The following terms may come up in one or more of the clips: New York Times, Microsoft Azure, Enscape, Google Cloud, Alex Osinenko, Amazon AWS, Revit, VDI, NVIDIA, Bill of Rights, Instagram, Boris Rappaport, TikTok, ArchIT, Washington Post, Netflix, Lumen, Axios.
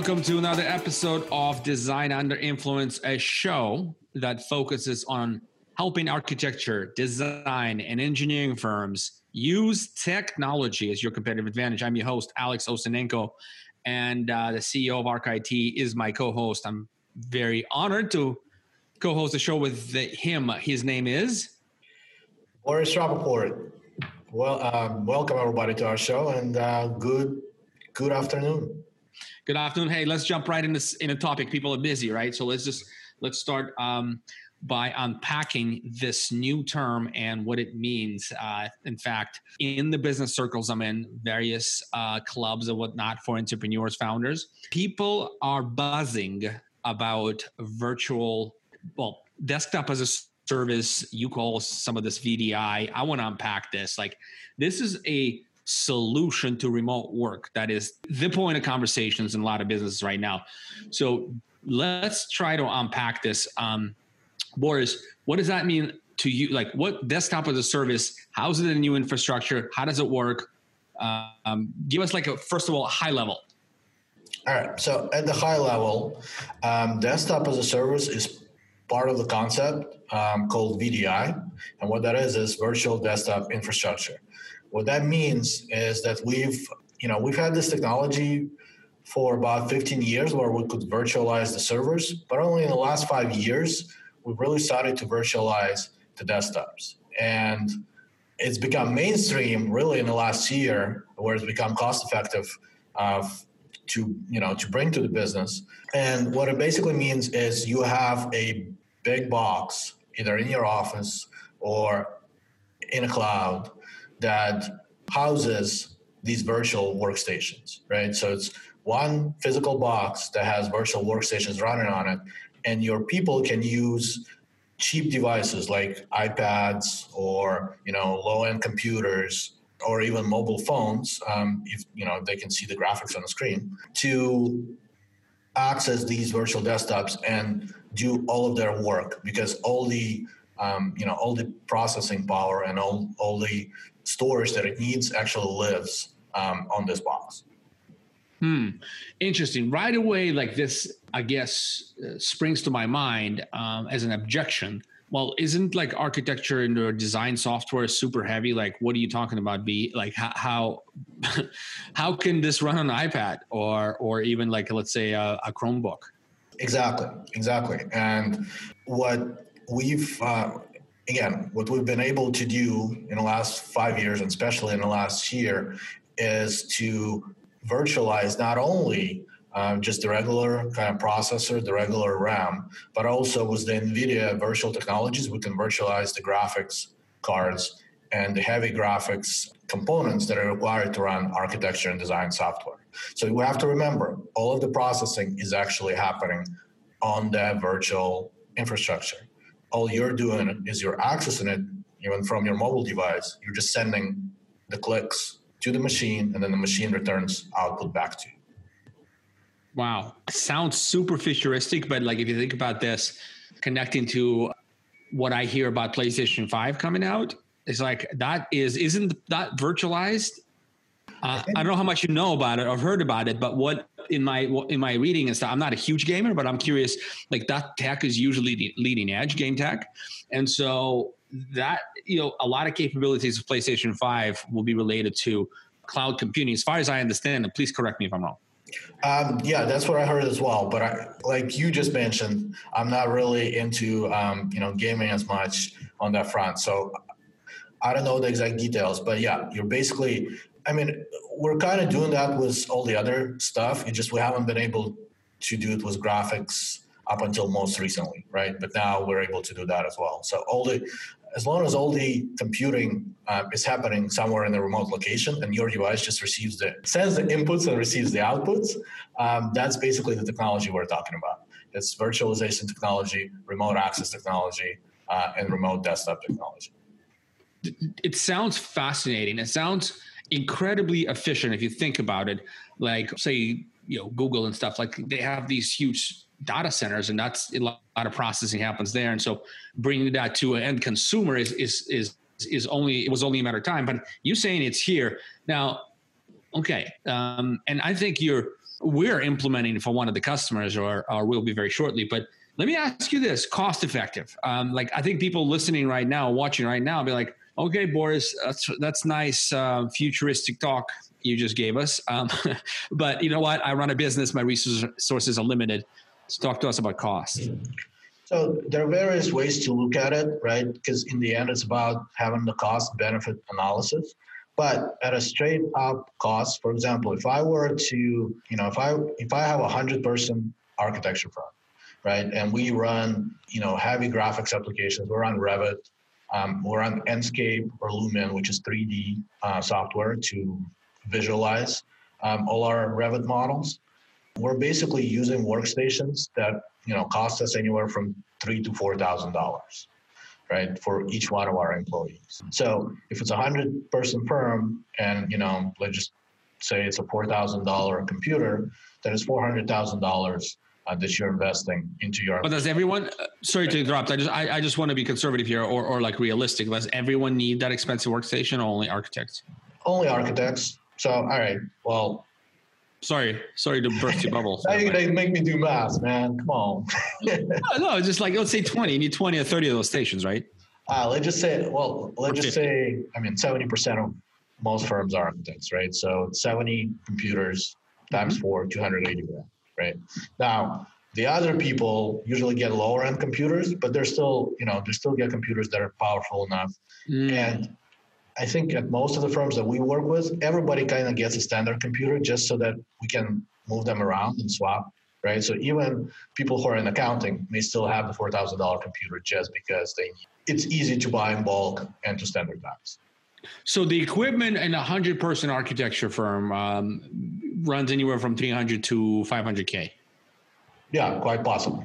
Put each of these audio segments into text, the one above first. welcome to another episode of Design Under Influence, a show that focuses on helping architecture, design, and engineering firms use technology as your competitive advantage. I'm your host, Alex Osinenko, and the CEO of ArchIT is my co-host. I'm very honored to co-host the show with him. His name is? Boris Rappaport. Well, welcome everybody to our show, and good afternoon. Good afternoon. Hey, let's jump right in this in a topic. People are busy, right? So let's start by unpacking this new term and what it means. In fact, in the business circles I'm in, various clubs and whatnot for entrepreneurs, founders, people are buzzing about virtual, well, desktop as a service. You call some of this VDI. I want to unpack this. Like, this is a solution to remote work. That is the point of conversations in a lot of businesses right now. So let's try to unpack this. Boris, what does that mean to you? Like, what desktop as a service? How is it a new infrastructure? How does it work? Give us, like, a first of all, high level. All right. So at the high level, desktop as a service is part of the concept called VDI. And what that is virtual desktop infrastructure. What that means is that we've had this technology for about 15 years where we could virtualize the servers, but only in the last 5 years, we've really started to virtualize the desktops. And it's become mainstream really in the last year, where it's become cost effective to bring to the business. And what it basically means is you have a big box, either in your office or in a cloud, that houses these virtual workstations, right? So it's one physical box that has virtual workstations running on it, and your people can use cheap devices like iPads or, low-end computers or even mobile phones, if they can see the graphics on the screen, to access these virtual desktops and do all of their work, because all the processing power and all the storage that it needs actually lives on this box. Interesting. Right away, like, this, I guess, springs to my mind as an objection. Well, isn't, like, architecture and or design software super heavy? Like, what are you talking about? How can this run on an iPad or even, like, let's say a Chromebook? Exactly. And what we've been able to do in the last 5 years, and especially in the last year, is to virtualize not only just the regular kind of processor, the regular RAM, but also with the NVIDIA virtual technologies, we can virtualize the graphics cards and the heavy graphics components that are required to run architecture and design software. So we have to remember, all of the processing is actually happening on that virtual infrastructure. All you're doing is you're accessing it, even from your mobile device. You're just sending the clicks to the machine, and then the machine returns output back to you. Wow. Sounds super futuristic, but, like, if you think about this, connecting to what I hear about PlayStation 5 coming out, it's like, isn't that virtualized? I don't know how much you know about it or heard about it, but what in my reading and stuff, I'm not a huge gamer, but I'm curious, like, that tech is usually leading edge game tech. And so that, a lot of capabilities of PlayStation 5 will be related to cloud computing, as far as I understand, and please correct me if I'm wrong. Yeah, that's what I heard as well. But like you just mentioned, I'm not really into, gaming as much on that front. So I don't know the exact details, but yeah, you're basically, I mean, we're kind of doing that with all the other stuff. It just, we haven't been able to do it with graphics up until most recently, right? But now we're able to do that as well. So as long as all the computing is happening somewhere in a remote location, and your device just sends the inputs and receives the outputs, that's basically the technology we're talking about. It's virtualization technology, remote access technology, and remote desktop technology. It sounds fascinating. It sounds incredibly efficient if you think about it. Like, say, Google and stuff, like, they have these huge data centers, and that's a lot of processing happens there. And so bringing that to an end consumer was only a matter of time. But you saying it's here now, okay. And I think you're we're implementing for one of the customers, or will be very shortly. But let me ask you this, cost effective. Like, I think people listening right now, watching right now, be like, okay, Boris, that's nice futuristic talk you just gave us. But you know what? I run a business. My resources are limited. So talk to us about cost. So there are various ways to look at it, right? Because in the end, it's about having the cost benefit analysis. But at a straight up cost, for example, if I were to, you know, if I have a 100-person architecture firm, right? And we run, you know, heavy graphics applications. We're on Revit. We're on Enscape or Lumen, which is 3D software to visualize all our Revit models. We're basically using workstations that, you know, cost us anywhere from $3,000 to $4,000, right, for each one of our employees. So if it's a 100-person firm and, you know, let's just say it's a $4,000 computer, then it's $400,000 that you're investing into your... But does everyone... sorry to interrupt. I just want to be conservative here or like realistic. Does everyone need that expensive workstation or only architects? Only architects. So, all right, well... Sorry to burst your bubble. They make me do math, man. Come on. No, it's just like, let's say 20. You need 20 or 30 of those stations, right? Let's just say, I mean, 70% of most firms are architects, right? So 70 computers times four, 280 grand, right? Now, the other people usually get lower end computers, but they're still, you know, they still get computers that are powerful enough. And I think at most of the firms that we work with, everybody kind of gets a standard computer just so that we can move them around and swap, right? So even people who are in accounting may still have the $4,000 computer just because it's easy to buy in bulk and to standardize. So the equipment in a 100-person architecture firm runs anywhere from 300 to 500K. Yeah, quite possibly.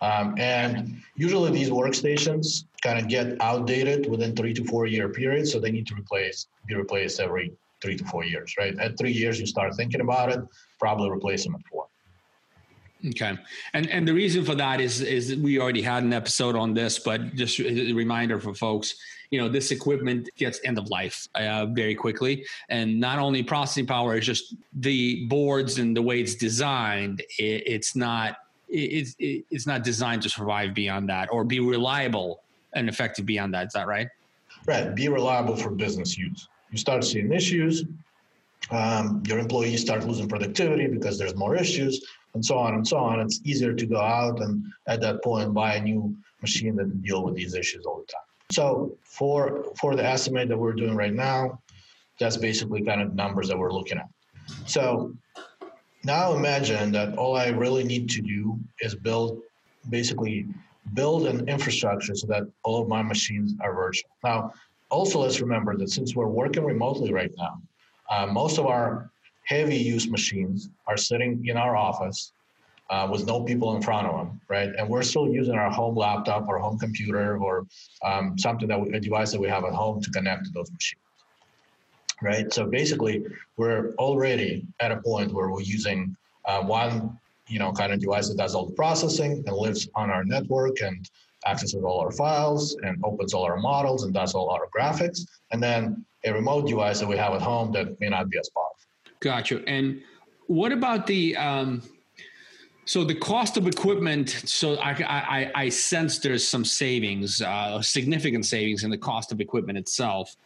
And usually these workstations kind of get outdated within 3 to 4 year period. So they need to be replaced every 3 to 4 years, right? At 3 years, you start thinking about it, probably replace them at 4. Okay. And the reason for that is we already had an episode on this, but just a reminder for folks, you know, this equipment gets end of life very quickly. And not only processing power, it's just the boards and the way it's designed, it's not designed to survive beyond that or be reliable and effective beyond that. Is that right? Right. Be reliable for business use. You start seeing issues. Your employees start losing productivity because there's more issues and so on and so on. It's easier to go out and at that point buy a new machine that can deal with these issues all the time. So for the estimate that we're doing right now, that's basically kind of numbers that we're looking at. So now imagine that all I really need to do is build an infrastructure so that all of my machines are virtual. Now, also let's remember that since we're working remotely right now, most of our heavy use machines are sitting in our office with no people in front of them, right? And we're still using our home laptop or home computer or something a device that we have at home to connect to those machines. Right. So basically, we're already at a point where we're using one, you know, kind of device that does all the processing and lives on our network and accesses all our files and opens all our models and does all our graphics. And then a remote device that we have at home that may not be as powerful. Got you. And what about the so the cost of equipment? So I sense there's some savings, significant savings in the cost of equipment itself.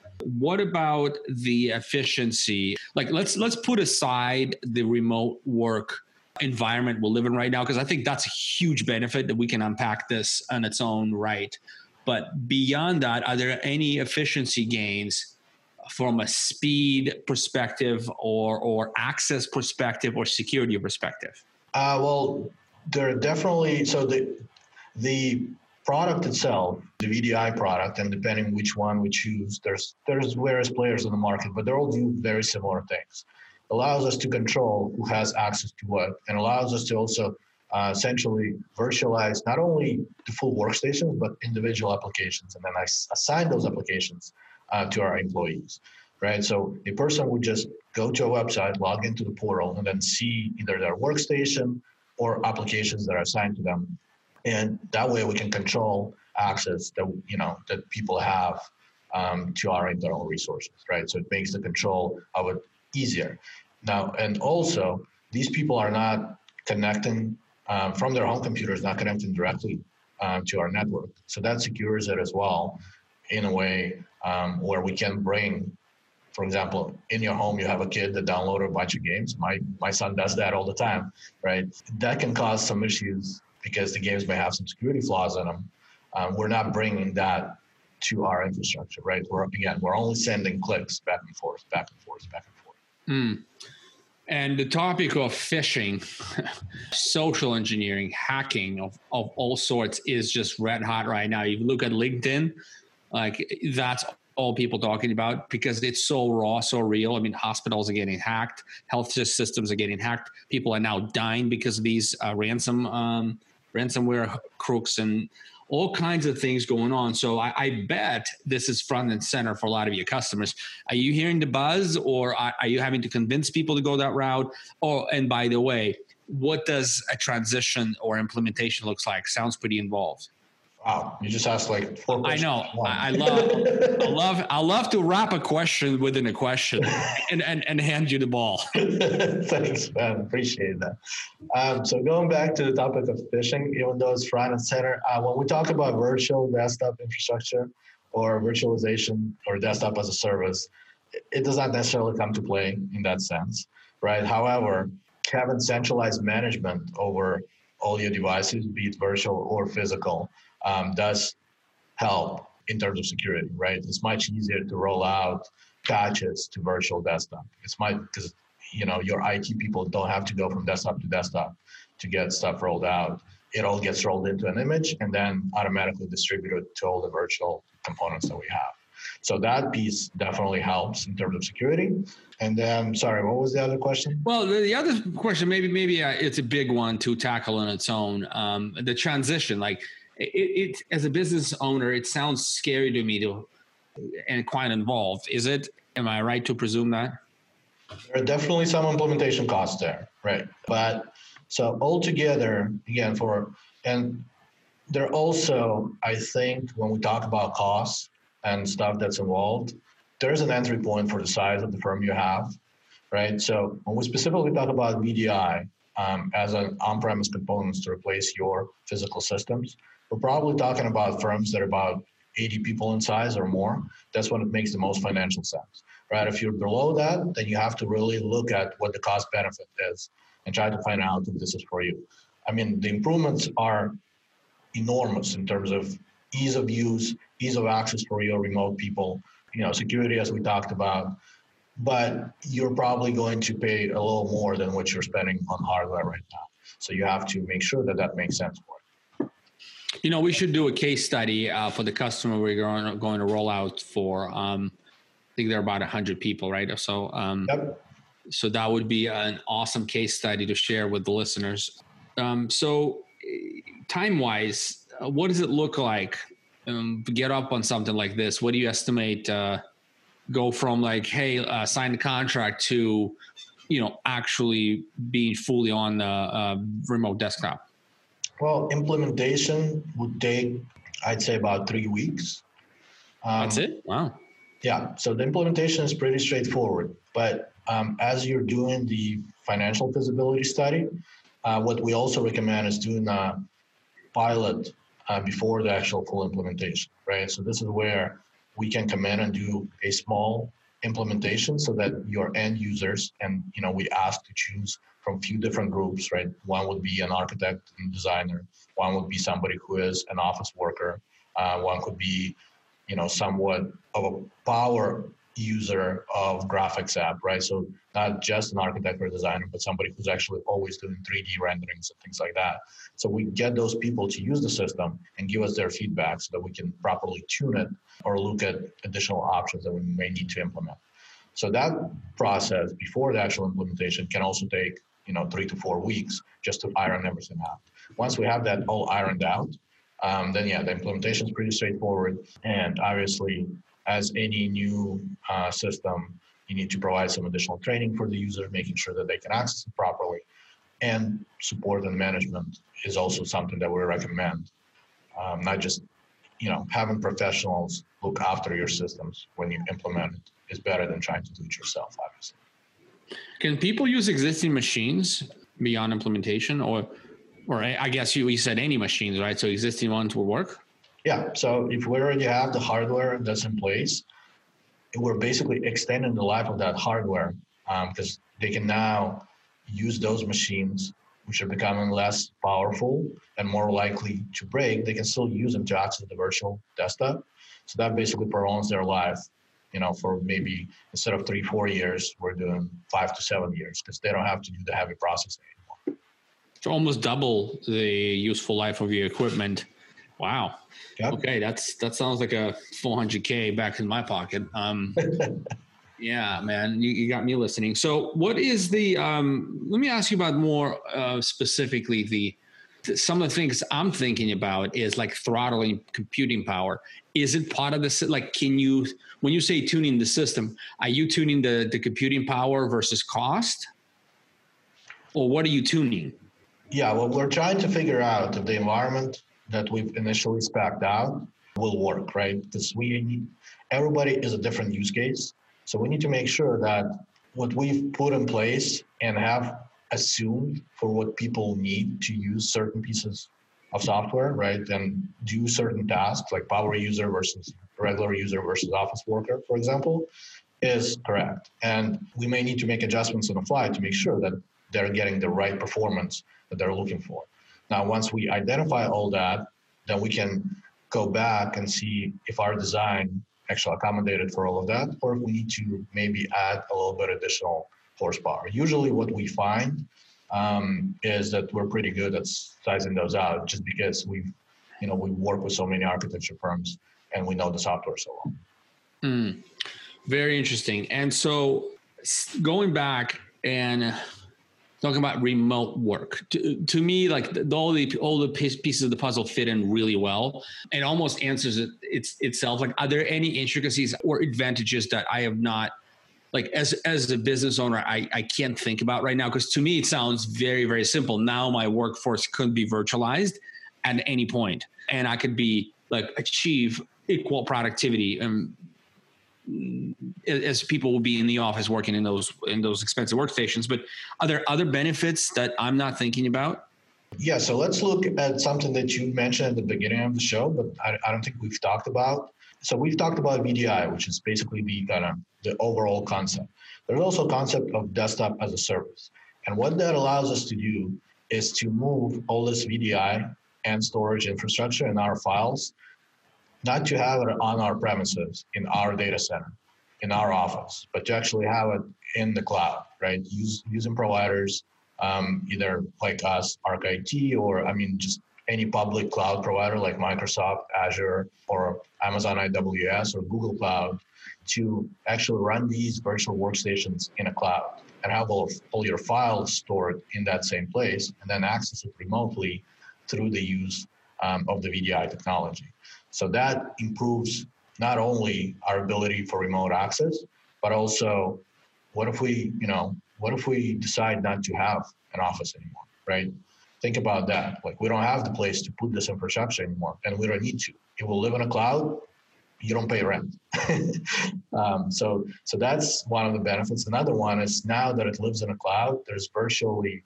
What about the efficiency? Like, let's put aside the remote work environment we're living right now, because I think that's a huge benefit that we can unpack this on its own right. But beyond that, are there any efficiency gains from a speed perspective or access perspective or security perspective? Well, there are definitely... So the product itself, the VDI product, and depending which one we choose, there's various players in the market, but they all do very similar things. Allows us to control who has access to what, and allows us to also essentially virtualize not only the full workstations, but individual applications. And then I assign those applications to our employees, right? So a person would just go to a website, log into the portal, and then see either their workstation or applications that are assigned to them. And that way we can control access that, you know, that people have to our internal resources, right? So it makes the control of it easier. Now, and also these people are not connecting from their home computers, not connecting directly to our network. So that secures it as well in a way where we can bring, for example, in your home, you have a kid that downloaded a bunch of games. My son does that all the time, right? That can cause some issues because the games may have some security flaws in them. We're not bringing that to our infrastructure, right? We're only sending clicks back and forth, back and forth, back and forth. Mm. And the topic of phishing, social engineering, hacking of all sorts is just red hot right now. You look at LinkedIn, like that's all people talking about because it's so raw, so real. I mean, hospitals are getting hacked. Health systems are getting hacked. People are now dying because of these ransomware crooks and all kinds of things going on. So I bet this is front and center for a lot of your customers. Are you hearing the buzz, or are you having to convince people to go that route? Oh, and by the way, what does a transition or implementation looks like? Sounds pretty involved. Wow. You just asked like four questions. I know. I love to wrap a question within a question and hand you the ball. Thanks, man. Appreciate that. So going back to the topic of phishing, even though it's front and center, when we talk about virtual desktop infrastructure or virtualization or desktop as a service, it does not necessarily come to play in that sense, right? However, having centralized management over all your devices, be it virtual or physical, does help in terms of security, right? It's much easier to roll out patches to virtual desktop. It's much because your IT people don't have to go from desktop to desktop to get stuff rolled out. It all gets rolled into an image and then automatically distributed to all the virtual components that we have. So that piece definitely helps in terms of security. And then, sorry, what was the other question? Well, the other question, maybe it's a big one to tackle on its own. The transition, like it as a business owner, it sounds scary to me and quite involved. Is it? Am I right to presume that? There are definitely some implementation costs there, right? But so altogether, again, there also, I think, when we talk about costs and stuff that's involved, there's an entry point for the size of the firm you have, right? So when we specifically talk about VDI as an on-premise components to replace your physical systems, we're probably talking about firms that are about 80 people in size or more. That's when it makes the most financial sense, right? If you're below that, then you have to really look at what the cost benefit is and try to find out if this is for you. I mean, the improvements are enormous in terms of ease of use, ease of access for your remote people, security as we talked about, but you're probably going to pay a little more than what you're spending on hardware right now. So you have to make sure that makes sense for it. We should do a case study for the customer we're going to roll out for. I think they're about 100 people, right? So, So that would be an awesome case study to share with the listeners. So time-wise, what does it look like? Get up on something like this. What do you estimate go from like, hey, sign the contract to, actually being fully on the remote desktop? Well, implementation would take, I'd say, about 3 weeks. That's it? Wow. Yeah. So the implementation is pretty straightforward. But as you're doing the financial feasibility study, what we also recommend is doing a pilot before the actual full implementation, right? So this is where we can come in and do a small implementation so that your end users, and we ask to choose from a few different groups, right? One would be an architect and designer. One would be somebody who is an office worker. One could be, somewhat of a power user of graphics app, right? So not just an architect or designer, but somebody who's actually always doing 3D renderings and things like that. So we get those people to use the system and give us their feedback so that we can properly tune it or look at additional options that we may need to implement. So that process before the actual implementation can also take, 3 to 4 weeks just to iron everything out. Once we have that all ironed out, then the implementation is pretty straightforward. And obviously, as any new system, you need to provide some additional training for the user, making sure that they can access it properly. And support and management is also something that we recommend. Not just, having professionals look after your systems when you implement it is better than trying to do it yourself, obviously. Can people use existing machines beyond implementation, or I guess you said any machines, right? So existing ones will work? Yeah, so if we already have the hardware that's in place, we're basically extending the life of that hardware, because they can now use those machines, which are becoming less powerful and more likely to break. They can still use them to access the virtual desktop. So that basically prolongs their life, you know, for maybe instead of 3-4 years, we're doing 5 to 7 years, because they don't have to do the heavy processing anymore. So almost double the useful life of your equipment. Wow. Yep. Okay, that sounds like a $400K back in my pocket. Yeah, man, you got me listening. So what is the, let me ask you about more specifically some of the things I'm thinking about is like throttling computing power. Is it part of the, like, can you, when you say tuning the system, are you tuning the computing power versus cost? Or what are you tuning? Yeah, well, we're trying to figure out if the environment that we've initially spec'd out will work, right? Because everybody is a different use case. So we need to make sure that what we've put in place and have assumed for what people need to use certain pieces of software, right? And do certain tasks like power user versus regular user versus office worker, for example, is correct. And we may need to make adjustments on the fly to make sure that they're getting the right performance that they're looking for. Now, once we identify all that, then we can go back and see if our design actually accommodated for all of that, or if we need to maybe add a little bit additional horsepower. Usually what we find is that we're pretty good at sizing those out, just because we work with so many architecture firms and we know the software so well. Very interesting. And so going back and talking about remote work, to me, like all the pieces of the puzzle fit in really well. It almost answers itself. Like, are there any intricacies or advantages that I have not, like, as a business owner, I can't think about right now? Because to me, it sounds very, very simple. Now my workforce could be virtualized at any point, and I could be like achieve equal productivity and as people will be in the office working in those expensive workstations. But are there other benefits that I'm not thinking about? Yeah, so let's look at something that you mentioned at the beginning of the show, but I don't think we've talked about. So we've talked about VDI, which is basically the overall concept. There's also a concept of desktop as a service. And what that allows us to do is to move all this VDI and storage infrastructure in our files, not to have it on our premises, in our data center, in our office, but to actually have it in the cloud, right? Using providers, either like us, ArchIT, or just any public cloud provider like Microsoft Azure or Amazon AWS or Google Cloud, to actually run these virtual workstations in a cloud and have all your files stored in that same place, and then access it remotely through the use of the VDI technology. So that improves not only our ability for remote access, but also what if we decide not to have an office anymore, right? Think about that. Like, we don't have the place to put this infrastructure anymore, and we don't need to. It will live in a cloud. You don't pay rent. So that's one of the benefits. Another one is, now that it lives in a cloud, there's virtually,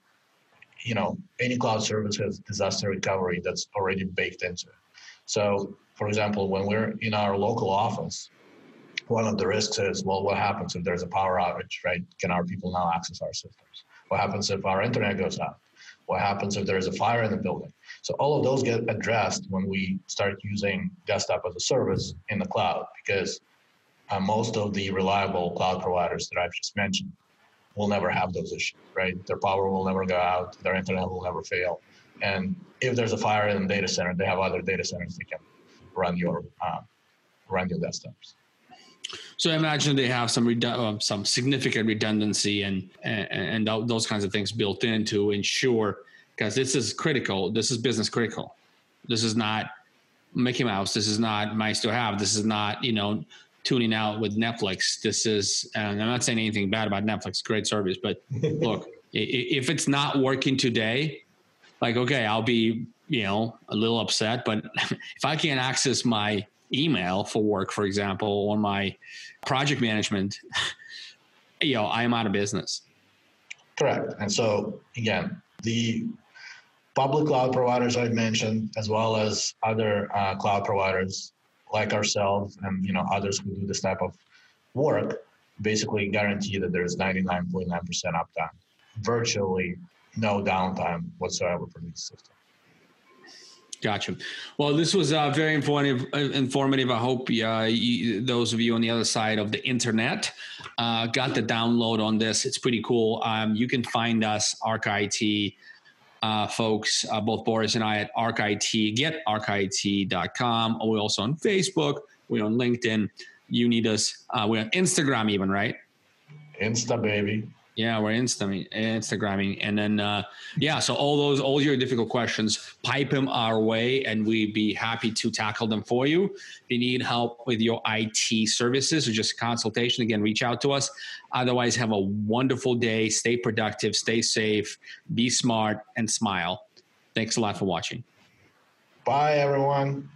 any cloud service has disaster recovery that's already baked into it. So, for example, when we're in our local office, one of the risks is, well, what happens if there's a power outage, right? Can our people now access our systems? What happens if our internet goes out? What happens if there's a fire in the building? So all of those get addressed when we start using desktop as a service in the cloud, because most of the reliable cloud providers that I've just mentioned will never have those issues, right? Their power will never go out. Their internet will never fail. And if there's a fire in a data center, they have other data centers that can run your desktops. So I imagine they have some significant redundancy and those kinds of things built in to ensure, because this is critical. This is business critical. This is not Mickey Mouse. This is not nice to have. This is not, tuning out with Netflix. This is, and I'm not saying anything bad about Netflix, great service, but look, if it's not working today, like, okay, I'll be, a little upset, but if I can't access my email for work, for example, or my project management, I'm out of business. Correct. And so, again, the public cloud providers I've mentioned, as well as other cloud providers like ourselves and others who do this type of work, basically guarantee that there's 99.9% uptime, virtually no downtime whatsoever for these systems. Gotcha. Well, this was very informative. I hope those of you on the other side of the internet got the download on this. It's pretty cool. You can find us, ArchIT folks, both Boris and I, at ArchIT, getarchit.com. We're also on Facebook. We're on LinkedIn. You need us. We're on Instagram even, right? Insta, baby. Yeah, we're Instagramming. And then, yeah, so all your difficult questions, pipe them our way and we'd be happy to tackle them for you. If you need help with your IT services or just a consultation, again, reach out to us. Otherwise, have a wonderful day. Stay productive, stay safe, be smart, and smile. Thanks a lot for watching. Bye, everyone.